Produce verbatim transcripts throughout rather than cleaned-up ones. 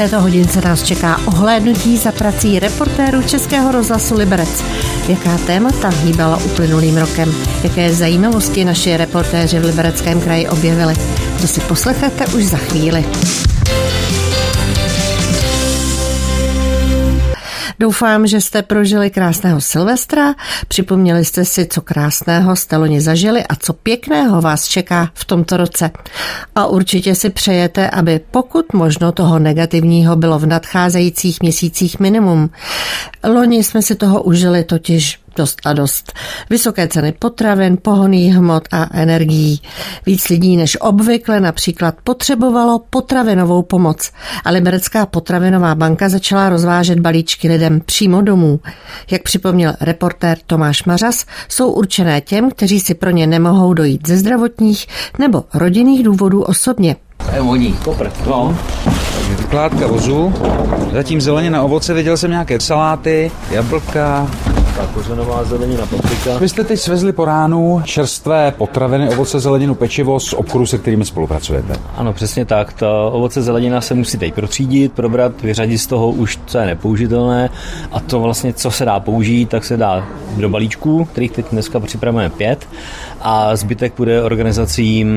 této hodince nás čeká ohlédnutí za prací reportérů Českého rozhlasu Liberec. Jaká témata hýbala uplynulým rokem? Jaké zajímavosti naši reportéři v Libereckém kraji objevili? To si poslechnete už za chvíli. Doufám, že jste prožili krásného Silvestra, připomněli jste si, co krásného jste loni zažili a co pěkného vás čeká v tomto roce. A určitě si přejete, aby pokud možno toho negativního bylo v nadcházejících měsících minimum. Loni jsme si toho užili totiž dost a dost. Vysoké ceny potravin, pohonných hmot a energií. Víc lidí než obvykle například potřebovalo potravinovou pomoc a Liberecká potravinová banka začala rozvážet balíčky lidem přímo domů. Jak připomněl reportér Tomáš Mařas, jsou určené těm, kteří si pro ně nemohou dojít ze zdravotních nebo rodinných důvodů osobně. To je voní. No. Kládka vozu, zatím zelenina, ovoce, viděl jsem nějaké saláty, jablka, kořenová zelenina, paprika. Vy jste teď svezli po ránu čerstvé potraviny, ovoce, zeleninu, pečivo z obchodu, se kterými spolupracujete. Ano, přesně tak. Ta ovoce, zelenina se musí teď protřídit, probrat, vyřadit z toho už, co je nepoužitelné. A to vlastně, co se dá použít, tak se dá do balíčků, kterých teď dneska připravujeme pět. A zbytek půjde organizacím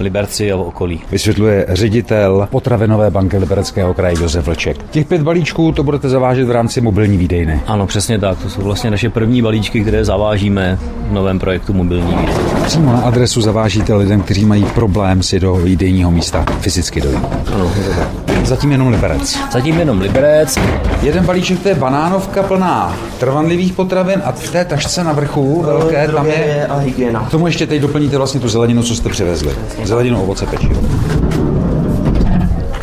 Liberci a okolí. Vysvětluje ředitel potravinové banky Libereckého kraje Josef Vlček. Těch pět balíčků to budete zavážet v rámci mobilní výdejny. Ano, přesně tak. To jsou vlastně naše první balíčky, které zavážíme v novém projektu mobilní výdej. Přímo na adresu zavážíte lidem, kteří mají problém si do výdejního místa fyzicky dojít. Ano. Zatím jenom Liberec. Zatím jenom Liberec. Jeden balíček, to je banánovka plná trvanlivých potravin a v té tašce na vrchu velké tam je a hygiena. K tomu ještě teď doplníte vlastně tu zeleninu, co jste přivezli. Zeleninu, ovoce, pečivo.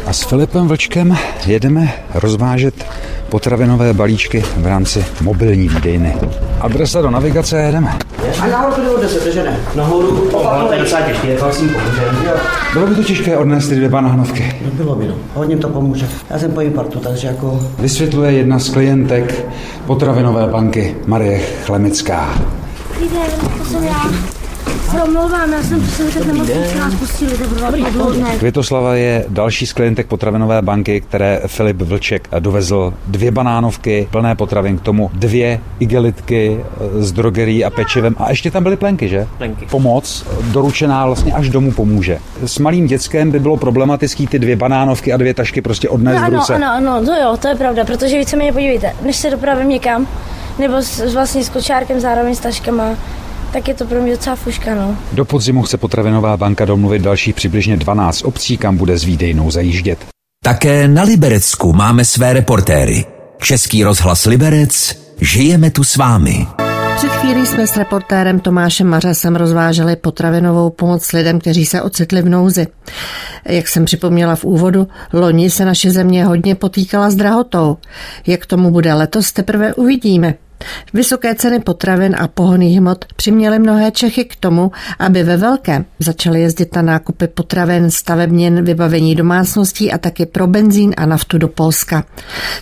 A s Filipem Vlčkem jedeme rozvážet potravinové balíčky v rámci mobilní výdejny. Adresa do navigace, jedeme. A nahoru to jde deset, že ne? Nahoru to je docela těžké, to asi pomůže. Bylo by to těžké odnést ty dvě banánovky? Bylo by, no. Hodně to pomůže. Já jsem po infarktu, takže jako... Vysvětluje jedna z klientek potravinové banky Marie Chlemická. Dobrý den, to jsem já. Promlouvám, já jsem přesvědčen nemocný, co nás pustili. Květoslava je další z klientek potravinové banky, které Filip Vlček dovezl dvě banánovky plné potravin, k tomu dvě igelitky s drogerií a pečivem. A ještě tam byly plenky, že? Plenky. Pomoc doručená vlastně až domů pomůže. S malým dětskem by bylo problematický ty dvě banánovky a dvě tašky prostě odnést v ruce. Ano, ano, ano, to jo, to je pravda, protože víceméně podívejte, než se dopravím někam, nebo s, vlastně s kočárkem, zároveň s taškama, tak je to pro mě docela fuška, no. Do podzimu chce potravinová banka domluvit dalších přibližně dvanáct obcí, kam bude s výdejnou zajíždět. Také na Liberecku máme své reportéry. Český rozhlas Liberec, žijeme tu s vámi. Před chvílí jsme s reportérem Tomášem Mařasem rozváželi potravinovou pomoc lidem, kteří se ocitli v nouzi. Jak jsem připomněla v úvodu, loni se naše země hodně potýkala s drahotou. Jak tomu bude letos, teprve uvidíme. Vysoké ceny potravin a pohonných hmot přiměly mnohé Čechy k tomu, aby ve velkém začaly jezdit na nákupy potravin, stavebnin, vybavení domácností a taky pro benzín a naftu do Polska.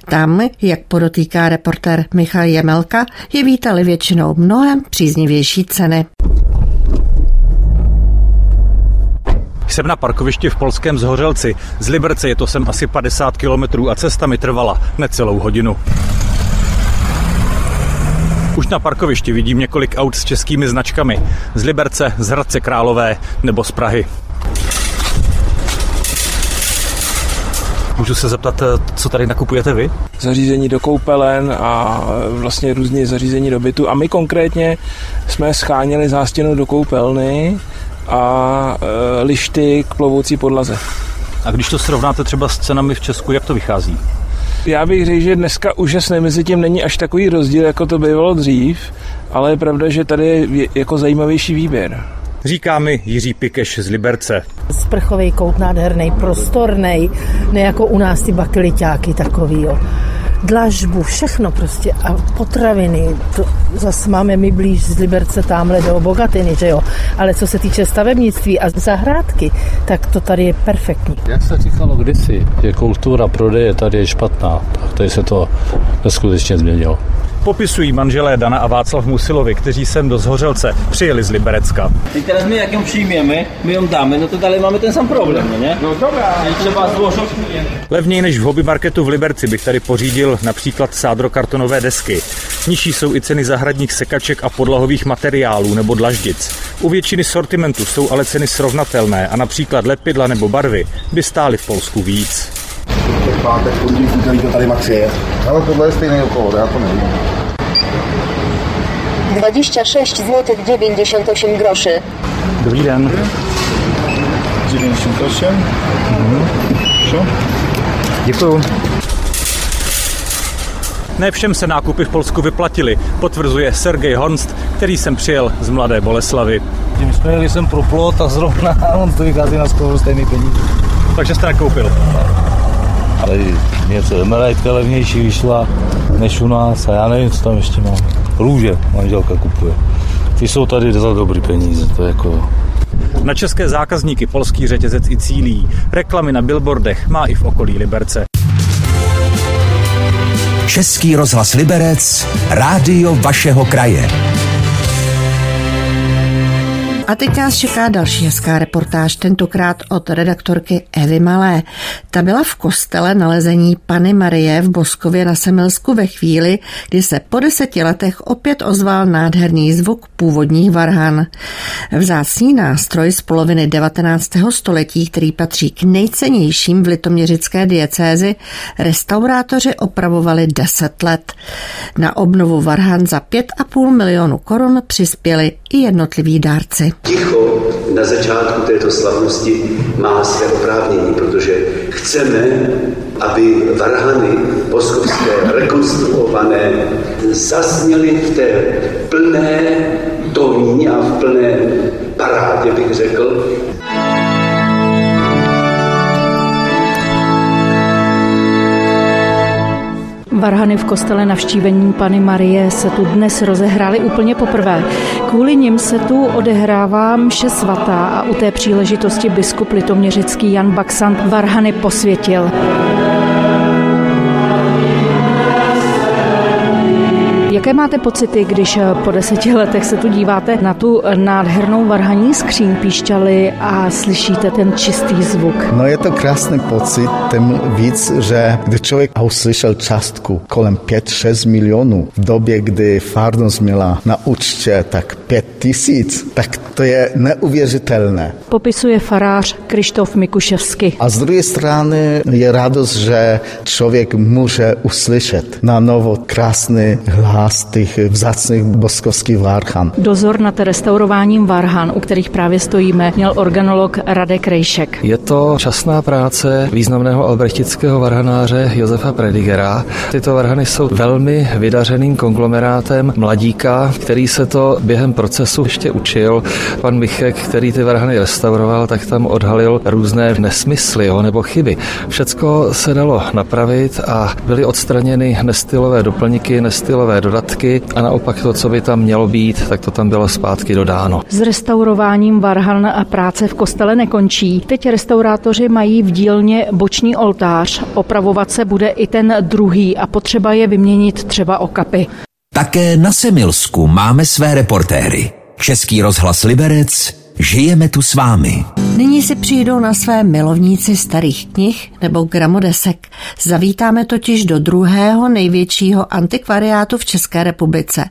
Tam, jak podotýká reportér Michal Jemelka, je vítali většinou mnohem příznivější ceny. Jsem na parkovišti v polském Zhořelci. Z Liberce je to sem asi padesát kilometrů a cesta mi trvala necelou hodinu. Už na parkovišti vidím několik aut s českými značkami. Z Liberce, z Hradce Králové nebo z Prahy. Můžu se zeptat, co tady nakupujete vy? Zařízení do koupelen a vlastně různé zařízení do bytu. A my konkrétně jsme scháněli zástěnu do koupelny a lišty k plovoucí podlaze. A když to srovnáte třeba s cenami v Česku, jak to vychází? Já bych řekl, že dneska úžasné, mezi tím není až takový rozdíl, jako to bývalo dřív, ale je pravda, že tady je jako zajímavější výběr. Říká mi Jiří Pikeš z Liberce. Sprchový kout nádherný, prostorný, ne jako u nás ty bakeliťáky takový, jo. Dlažbu, všechno prostě a potraviny, to zase máme my blíž z Liberce támhle do Bogatiny, že jo, ale co se týče stavebnictví a zahrádky, tak to tady je perfektní. Jak se říkalo kdysi, že kultura prodeje tady je špatná, tak tady se to neskutečně změnilo. popisují manželé Dana a Václav Musilovi, kteří sem do Zhořelce přijeli z Liberecka. Teď teraz my jak jim přijmeme, my jim dáme, no to tady máme ten sám problém, no ne? No dobrá. Třeba zložit. Levněji než v hobby marketu v Liberci bych tady pořídil například sádrokartonové desky. Nižší jsou i ceny zahradních sekaček a podlahových materiálů nebo dlaždic. U většiny sortimentu jsou ale ceny srovnatelné a například lepidla nebo barvy by stály v Polsku víc. Pátek, pondělí, úterý to tady max je. Ale tohle je stejný okolo, já to nevím. dvacet šest złotych dziewięćdziesiąt osiem groszy. Dobrý den. devadesát osm. Mhm. Děkuju. Ne všem se nákupy v Polsku vyplatily, potvrzuje Sergej Honst, který sem přijel z Mladé Boleslavy. My jsme jeli sem pro plot a zrovna on to vychází na skoro stejný peníze. Takže jste nakoupil. Tady něco emerajtka levnější vyšla než u nás a já nevím, co tam ještě mám. Růže manželka kupuje. Ty jsou tady za dobrý peníze, to je jako... Na české zákazníky polský řetězec i cílí. Reklamy na billboardech má i v okolí Liberce. Český rozhlas Liberec, rádio vašeho kraje. A teď nás čeká další hezká reportáž, tentokrát od redaktorky Evy Malé. Ta byla v kostele nalezení Panny Marie v Boskově na Semilsku ve chvíli, kdy se po deseti letech opět ozval nádherný zvuk původních varhan. Vzácný nástroj z poloviny devatenáctého století, který patří k nejcennějším v litoměřické diecézi, restaurátoři opravovali deset let. Na obnovu varhan za pět a půl milionu korun přispěli i jednotliví dárci. Ticho na začátku této slavnosti má své oprávnění, protože chceme, aby varhany boskovské rekonstruované zasněly v té plné tónině a v plné parádě, bych řekl. Varhany v kostele Navštívení Panny Marie se tu dnes rozehrály úplně poprvé. Kvůli nim se tu odehrává mše svatá a u té příležitosti biskup litoměřický Jan Baxant varhany posvětil. Jaké máte pocity, když po deseti letech se tu díváte na tu nádhernou varhaní skříň píšťaly a slyšíte ten čistý zvuk? No je to krásný pocit, tím víc, že když člověk uslyšel částku kolem pět šest milionů v době, kdy farnost měla na účtě tak pět tisíc, tak to je neuvěřitelné. Popisuje farář Krištof Mikuševský. A z druhé strany je radost, že člověk může uslyšet na novo krásný hlas z těch vzácných boskovských varhan. Dozor nad restaurováním varhan, u kterých právě stojíme, měl organolog Radek Krejšek. Je to časná práce významného albrechtického varhanáře Josefa Predigera. Tyto varhany jsou velmi vydařeným konglomerátem mladíka, který se to během procesu ještě učil. Pan Michek, který ty varhany restauroval, tak tam odhalil různé nesmysly jo, nebo chyby. Všecko se dalo napravit a byly odstraněny nestylové doplňky, nestylové dodatky a naopak to, co by tam mělo být, tak to tam bylo zpátky dodáno. S restaurováním varhan a práce v kostele nekončí. Teď restaurátoři mají v dílně boční oltář. Opravovat se bude i ten druhý a potřeba je vyměnit třeba o kapy. Také na Semilsku máme své reportéry. Český rozhlas Liberec, žijeme tu s vámi. Nyní si přijdou na své milovníci starých knih nebo gramodesek. Zavítáme totiž do druhého největšího antikvariátu v České republice.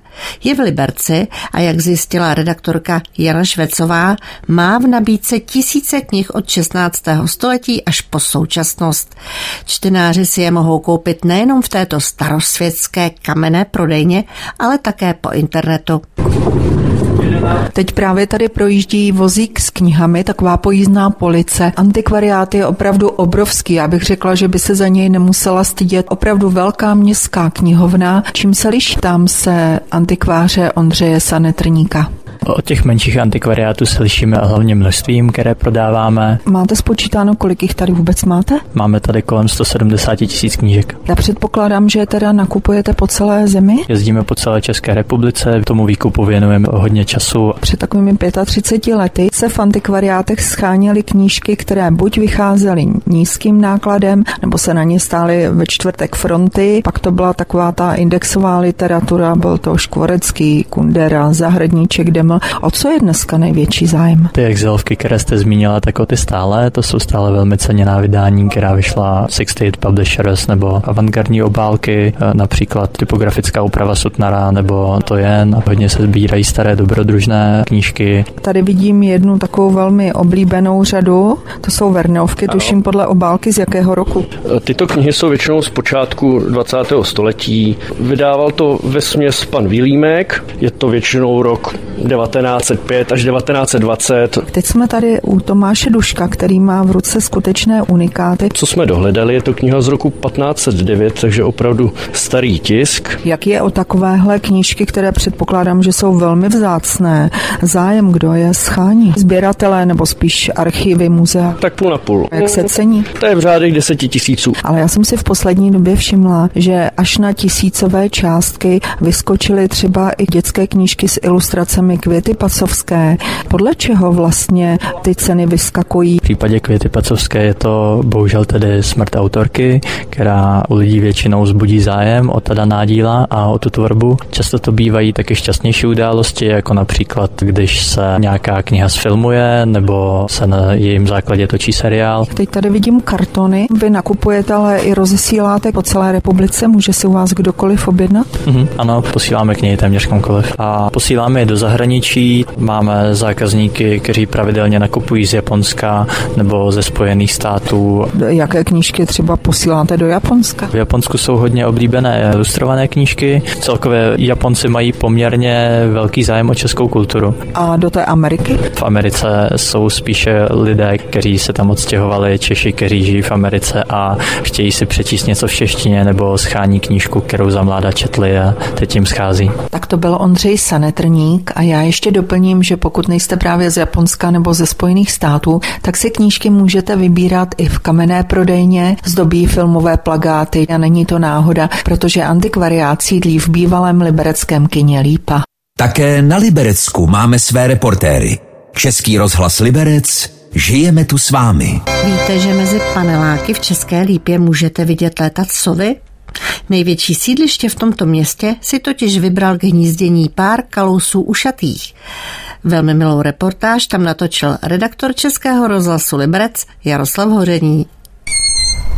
Je v Liberci a jak zjistila redaktorka Jana Švecová, má v nabídce tisíce knih od šestnáctého století až po současnost. Čtenáři si je mohou koupit nejenom v této starosvětské kamenné prodejně, ale také po internetu. Teď právě tady projíždí vozík s knihami, taková pojízdná police. Antikvariát je opravdu obrovský, já bych řekla, že by se za něj nemusela stydět. Opravdu velká městská knihovna, čím se liší? Tam se antikváře Ondřeje Sanetrníka. Od těch menších antikvariátů se lišíme hlavně množstvím, které prodáváme. Máte spočítáno, kolik jich tady vůbec máte? Máme tady kolem sto sedmdesát tisíc knížek. Já předpokládám, že teda nakupujete po celé zemi? Jezdíme po celé České republice, tomu výkupu věnujeme hodně času. Před takovými třiceti pěti lety se v antikvariátech scháněly knížky, které buď vycházely nízkým nákladem, nebo se na ně stály ve čtvrtek fronty. Pak to byla taková ta indexová literatura, byl to Škvorecký, Kundera, Zahradníček, Deml. O co je dneska největší zájem? Ty exilovky, které jste zmínila, tak o ty stále, to jsou stále velmi ceněná vydání, která vyšla šedesát osm Publishers, nebo avantgardní obálky, například typografická úprava Sutnara, nebo to jen. Hodně se sbírají staré dobrodružné knížky. Tady vidím jednu takovou velmi oblíbenou řadu, to jsou Verneovky, tuším podle obálky z jakého roku. Tyto knihy jsou většinou z počátku dvacátého století. Vydával to vesměs pan Vilímek, je to většinou rok devatenáct set pět až devatenáct set dvacet. Teď jsme tady u Tomáše Duška, který má v ruce skutečné unikáty. Co jsme dohledali, je to kniha z roku patnáct set devět, takže opravdu starý tisk. Jak je o takovéhle knížky, které předpokládám, že jsou velmi vzácné, zájem, kdo je schání? Sběratelé nebo spíš archivy muzea? Tak půl na půl. Jak se cení? To je v řádech deseti tisíců. Ale já jsem si v poslední době všimla, že až na tisícové částky vyskočily třeba i dětské knížky s ilustracemi Květy Pacovské. Podle čeho vlastně ty ceny vyskakují? V případě Květy Pacovské je to bohužel tedy smrt autorky, která u lidí většinou vzbudí zájem o ta daná díla a o tu tvorbu. Často to bývají taky šťastnější události, jako například, když se nějaká kniha sfilmuje, nebo se na jejím základě točí seriál. Teď tady vidím kartony. Vy nakupujete, ale i rozesíláte po celé republice. Může si u vás kdokoliv objednat? Mm-hmm. Ano, posíláme knihy téměř komkoliv. A posíláme je do zahraničí. Máme zákazníky, kteří pravidelně nakupují z Japonska nebo ze Spojených států. Jaké knížky třeba posíláte do Japonska? V Japonsku jsou hodně oblíbené ilustrované knížky. Celkově Japonci mají poměrně velký zájem o českou kulturu. A do té Ameriky? V Americe jsou spíše lidé, kteří se tam odstěhovali, Češi, kteří žijí v Americe a chtějí si přečíst něco v češtině nebo schání knížku, kterou za mláda četli a teď jim schází. Tak to byl Ondřej Sanetrník a já ještě doplním, že pokud nejste právě z Japonska nebo ze Spojených států, tak si knížky můžete vybírat i v kamenné prodejně, zdobí filmové plakáty a není to náhoda, protože antikvariát sídlí v bývalém libereckém kině Lípa. Také na Liberecku máme své reportéry. Český rozhlas Liberec, žijeme tu s vámi. Víte, že mezi paneláky v České Lípě můžete vidět létat sovy? Největší sídliště v tomto městě si totiž vybral k hnízdění pár kalousů ušatých. Velmi milou reportáž tam natočil redaktor Českého rozhlasu Liberec Jaroslav Hoření.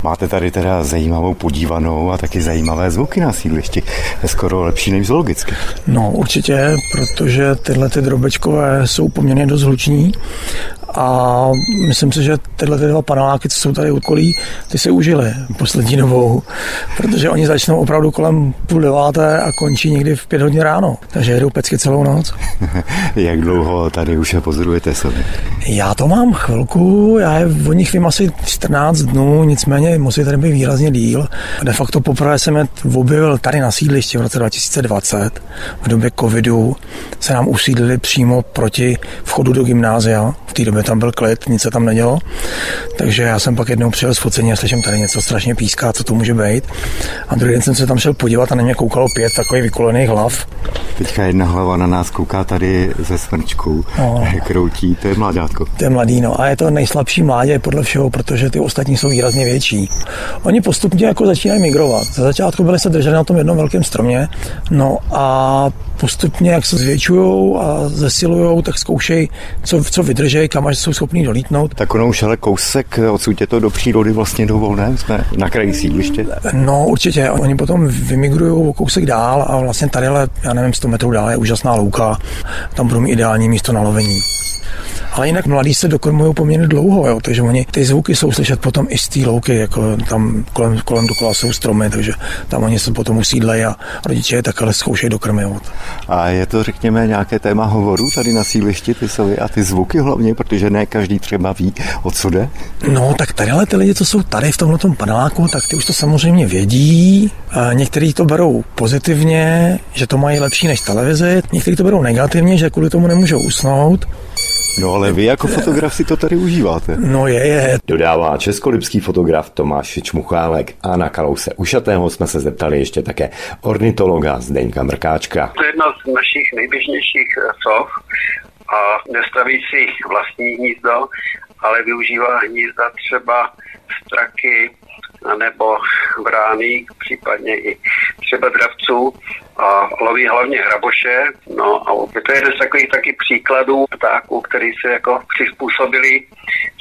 Máte tady teda zajímavou podívanou a taky zajímavé zvuky na sídlišti. Je skoro lepší než zoologicky. No určitě, protože tyhle ty drobečkové jsou poměrně dost hluční a myslím si, že tyhle ty dva paneláky, co jsou tady okolí, ty se užily poslední dobou, protože oni začnou opravdu kolem půl deváté a končí někdy v pět hodin ráno, takže jedou pecky celou noc. Jak dlouho tady už je pozorujete sami? Já to mám chvilku, já je o nich vím asi čtrnáct dnů, nicméně musí tady být výrazně díl. De facto poprvé jsem je objevil tady na sídlišti v roce dva tisíce dvacet. V době covidu se nám usídlili přímo proti vchodu do gymnázia. V té době tam byl klid, nic se tam nedělo. Takže já jsem pak jednou přijel z focení a slyším tady něco strašně píská, co to může být. A druhý den jsem se tam šel podívat a na mě koukalo pět takových vykolených hlav. Teďka jedna hlava na nás kouká tady ze smrčkou, no. Kroutí, to je mladátko. To je mladý, no a je to nejslabší mládě podle všeho, protože ty ostatní jsou výrazně větší. Oni postupně jako začínají migrovat. Za začátku byli se drželi na tom jednom velkém stromě, no a postupně, jak se zvětšujou a zesilujou, tak zkoušejí, co, co vydržejí, kam až jsou schopní dolítnout. Tak ono už ale kousek odsud je to do přírody vlastně do volné, jsme na kraji sídliště. No určitě, oni potom vymigrují kousek dál a vlastně tadyhle, já nevím, sto metrů dál je úžasná louka, tam budou mít ideální místo na lovení. Ale jinak mladí se dokrmují poměrně dlouho, jo, takže oni ty zvuky jsou slyšet potom i z té louky, jako tam kolem, kolem dokola jsou stromy, takže tam oni se potom usídlejí a rodiče je takhle zkoušejí dokrmovat. A je to, řekněme, nějaké téma hovoru tady na sídlišti, ty sovy a ty zvuky hlavně, protože ne každý třeba ví, o co jde? No, tak tadyhle ty lidi, co jsou tady v tomhletom paneláku, tak ty už to samozřejmě vědí. Někteří to berou pozitivně, že to mají lepší než televizi, někteří to berou negativně, že kvůli tomu nemůžou usnout. No ale vy jako fotograf si to tady užíváte. No je, je. Dodává českolipský fotograf Tomáš Čmuchálek a na Kalouse ušatého jsme se zeptali ještě také ornitologa Zdeňka Mrkáčka. To je jedna z našich nejběžnějších sov a nestaví si vlastní hnízdo, ale využívá hnízda třeba straky nebo vrány, případně i třeba dravců a loví hlavně hraboše. No a to je jeden z takových taky příkladů ptáků, který se jako přizpůsobili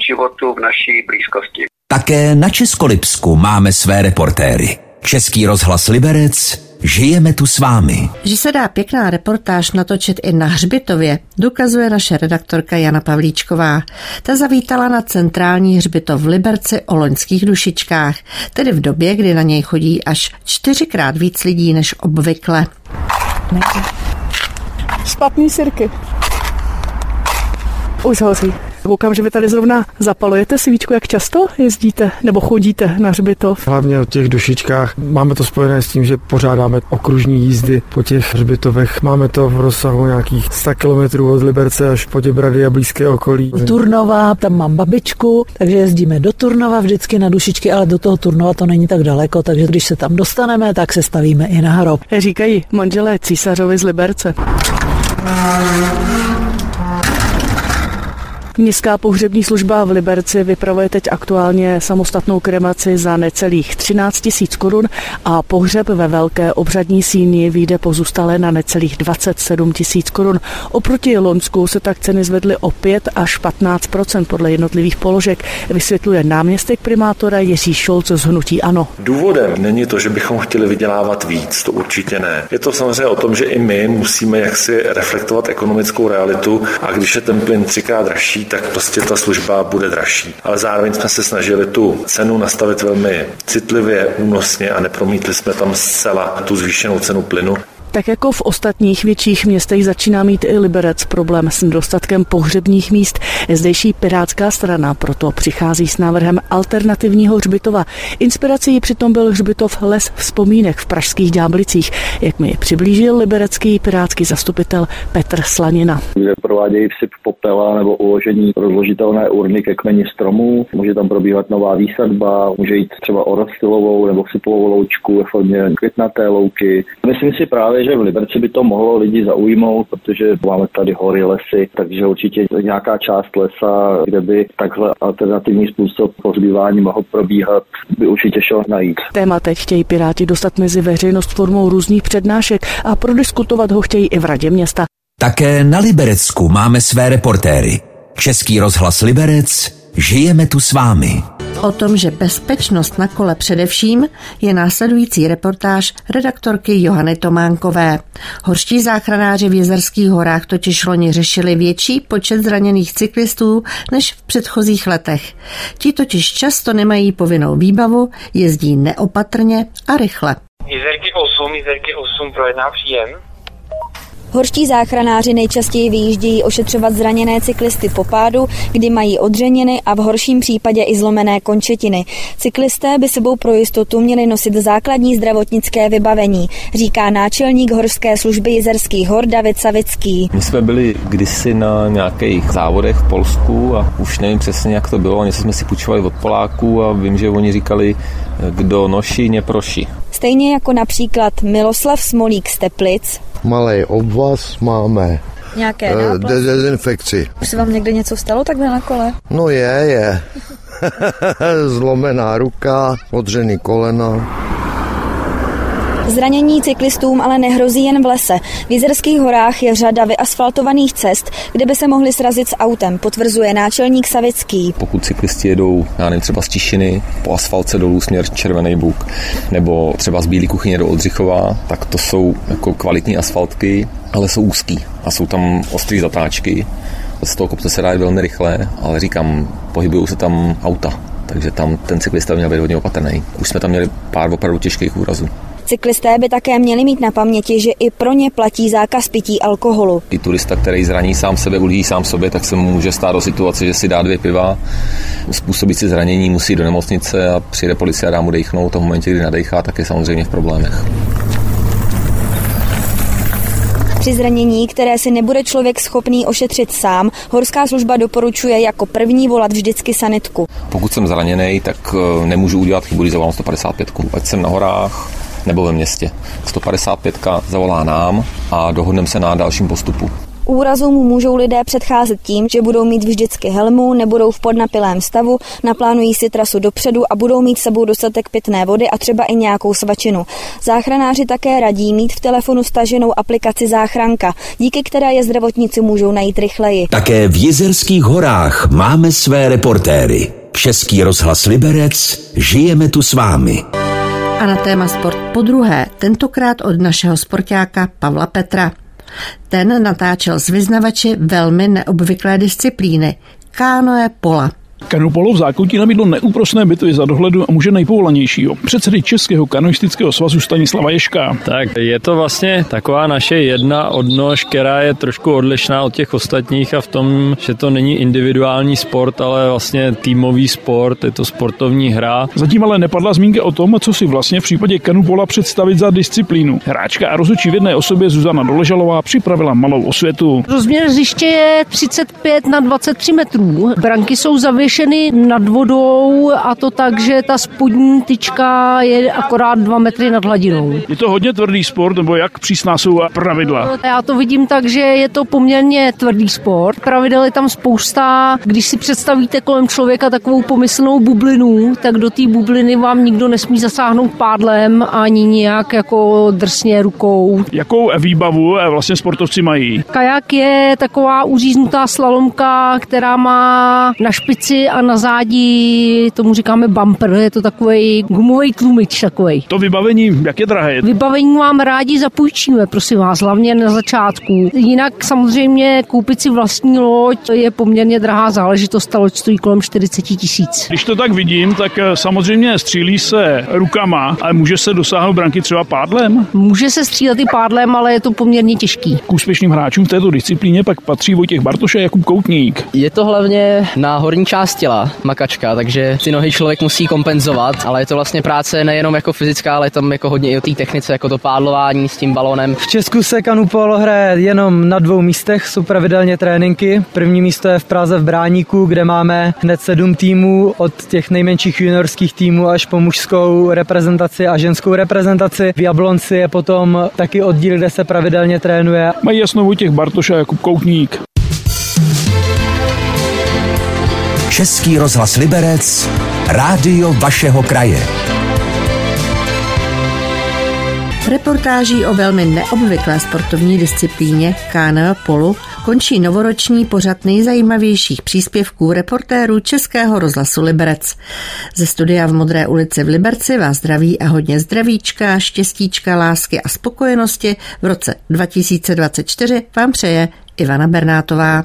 životu v naší blízkosti. Také na Českolipsku máme své reportéry. Český rozhlas Liberec, žijeme tu s vámi. Že se dá pěkná reportáž natočit i na hřbitově, dokazuje naše redaktorka Jana Pavlíčková. Ta zavítala na centrální hřbitov v Liberci o loňských dušičkách, tedy v době, kdy na něj chodí až čtyřikrát víc lidí než obvykle. Špatný sirky. Už hoří. Koukám, že vy tady zrovna zapalujete svíčku. Jak často jezdíte nebo chodíte na hřbitov? Hlavně o těch dušičkách. Máme to spojené s tím, že pořádáme okružní jízdy po těch hřbitovech. Máme to v rozsahu nějakých sto kilometrů od Liberce až po Děbrady a blízké okolí. Turnova, tam mám babičku, takže jezdíme do Turnova vždycky na dušičky, ale do toho Turnova to není tak daleko, takže když se tam dostaneme, tak se stavíme i na hrob. Říkají manželé císařovi z Liberce. Městská pohřební služba v Liberci vypravuje teď aktuálně samostatnou kremaci za necelých třináct tisíc korun a pohřeb ve velké obřadní síni vyjde pozůstalé na necelých dvacet sedm tisíc korun. Oproti loňsku se tak ceny zvedly o pět až patnáct procent podle jednotlivých položek, vysvětluje náměstek primátora Jiří Šolce z Hnutí Ano. Důvodem není to, že bychom chtěli vydělávat víc, to určitě ne. Je to samozřejmě o tom, že i my musíme jaksi reflektovat ekonomickou realitu a když je ten plyn třikrát dražší, tak prostě ta služba bude dražší. Ale zároveň jsme se snažili tu cenu nastavit velmi citlivě, únosně a nepromítli jsme tam zcela tu zvýšenou cenu plynu. Tak jako v ostatních větších městech začíná mít i Liberec problém s nedostatkem pohřebních míst. Zdejší pirátská strana proto přichází s návrhem alternativního hřbitova. Inspirací přitom byl hřbitov Les vzpomínek v pražských Ďáblicích, jak mi přiblížil liberecký pirátský zastupitel Petr Slanina. Kde provádějí vsyp popela nebo uložení rozložitelné urny ke kmeni stromů. Může tam probíhat nová výsadba, může jít třeba o rozstylovou nebo sypovou loučku ve formě květnaté louky. Myslím si právě, že v Liberci by to mohlo lidi zaujmout, protože máme tady hory, lesy, takže určitě nějaká část lesa, kde by takhle alternativní způsob pohřbívání mohl probíhat, by určitě šel najít. Téma teď chtějí Piráti dostat mezi veřejnost formou různých přednášek a prodiskutovat ho chtějí i v radě města. Také na Liberecku máme své reportéry. Český rozhlas Liberec, žijeme tu s vámi. O tom, že bezpečnost na kole především, je následující reportáž redaktorky Johany Tománkové. Horští záchranáři v Jizerských horách totiž loni řešili větší počet zraněných cyklistů než v předchozích letech. Ti totiž často nemají povinnou výbavu, jezdí neopatrně a rychle. Jizerky osm, Jizerky osm, projedná příjem. Horští záchranáři nejčastěji vyjíždějí ošetřovat zraněné cyklisty po pádu, kdy mají odřeniny a v horším případě i zlomené končetiny. Cyklisté by sebou pro jistotu měli nosit základní zdravotnické vybavení, říká náčelník horské služby Jizerských hor David Savický. My jsme byli kdysi na nějakých závodech v Polsku a už nevím přesně, jak to bylo, něco jsme si půjčovali od Poláků a vím, že oni říkali, kdo noší, neproší. Stejně jako například Miloslav Smolík z Teplic. Malej obvaz máme. Nějaké náplast? De- dezinfekci. Už se vám někde něco stalo takhle na kole? No je, je. Zlomená ruka, odřený kolena. Zranění cyklistům ale nehrozí jen v lese. V Jizerských horách je řada vyasfaltovaných cest, kde by se mohli srazit s autem, potvrzuje náčelník Savický. Pokud cyklisti jedou, já nevím, třeba z Tišiny po asfaltce dolů směr Červený Bůk, nebo třeba z Bílé Kuchyně do Oldřichova, tak to jsou jako kvalitní asfaltky, ale jsou úzký a jsou tam ostrý zatáčky. Z toho kopce se dá velmi rychle, ale říkám, pohybují se tam auta, takže tam ten cyklista měl být hodně opatrný. Už jsme tam měli pár opravdu těžkých úrazů. Cyklisté by také měli mít na paměti, že i pro ně platí zákaz pití alkoholu. I turista, který zraní sám sebe, ublíží sám sobě, tak se mu může stát do situace, že si dá dvě piva, způsobí si zranění, musí do nemocnice a přijde policie a dá mu dejchnout. A v momentě, kdy nadejchá, tak je samozřejmě v problémech. Při zranění, které si nebude člověk schopný ošetřit sám, horská služba doporučuje jako první volat vždycky sanitku. Pokud jsem zraněný, tak nemůžu udělat chybu, když zavolám sto padesát pět. Ať jsem na horách nebo ve městě. sto padesát pět zavolá nám a dohodneme se na dalším postupu. Úrazům můžou lidé předcházet tím, že budou mít vždycky helmu, nebudou v podnapilém stavu, naplánují si trasu dopředu a budou mít s sebou dostatek pitné vody a třeba i nějakou svačinu. Záchranáři také radí mít v telefonu staženou aplikaci Záchranka, díky které je zdravotníci můžou najít rychleji. Také v Jizerských horách máme své reportéry. Český rozhlas Liberec, žijeme tu s vámi. A na téma sport podruhé, tentokrát od našeho sportáka Pavla Petra. Ten natáčel s vyznavači velmi neobvyklé disciplíny – kánoe pola. Kanu polo v Zákutí nabídlo neúprosné bitvy za dohledu a muže nejpovolanějšího, předsedy Českého kanoistického svazu Stanislava Ježka. Tak je to vlastně taková naše jedna odnož, která je trošku odlišná od těch ostatních a v tom, že to není individuální sport, ale vlastně týmový sport, je to sportovní hra. Zatím ale nepadla zmínka o tom, co si vlastně v případě kanu pola představit za disciplínu. Hráčka a rozhodčí v jedné osobě Zuzana Doležalová připravila malou osvětu. Rozměr hřiště je třicet pět na dvacet tři metrů. Branky jsou zavěšené nad vodou a to tak, že ta spodní tyčka je akorát dva metry nad hladinou. Je to hodně tvrdý sport, nebo jak přísná jsou pravidla? Já to vidím tak, že je to poměrně tvrdý sport. Pravidel je tam spousta. Když si představíte kolem člověka takovou pomyslnou bublinu, tak do té bubliny vám nikdo nesmí zasáhnout pádlem ani nějak jako drsně rukou. Jakou výbavu vlastně sportovci mají? Kajak je taková uříznutá slalomka, která má na špici a na zádi, tomu říkáme bumper, je to takovej gumovej tlumič takovej. To vybavení, jak je drahé? Vybavení vám rádi zapůjčíme, prosím vás, hlavně na začátku. Jinak samozřejmě koupit si vlastní loď je poměrně drahá záležitost, ta loď stojí kolem čtyřicet tisíc. Když to tak vidím, tak samozřejmě střílí se rukama, ale může se dosáhnout branky třeba pádlem? Může se střílet i pádlem, ale je to poměrně těžký. K úspěšným hráčům v této disciplíně pak patří Vojtěch Bartoš a Jakub Koutník. Je to hlavně na horní část těla, makačka, takže ty nohy člověk musí kompenzovat, ale je to vlastně práce nejenom jako fyzická, ale je tam jako hodně i o té technice, jako to pádlování s tím balónem. V Česku se kanu polo hraje jenom na dvou místech, jsou pravidelně tréninky. První místo je v Praze v Bráníku, kde máme hned sedm týmů, od těch nejmenších juniorských týmů až po mužskou reprezentaci a ženskou reprezentaci. V Jablonci je potom taky oddíl, kde se pravidelně trénuje. Mají jasnou těch Bartoš a Jakub Koutník. Český rozhlas Liberec, rádio vašeho kraje. Reportáží o velmi neobvyklé sportovní disciplíně kánoe polu končí novoroční pořad nejzajímavějších příspěvků reportérů Českého rozhlasu Liberec. Ze studia v Modré ulici v Liberci vás zdraví a hodně zdravíčka, štěstíčka, lásky a spokojenosti v roce dva tisíce dvacet čtyři vám přeje Ivana Bernátová.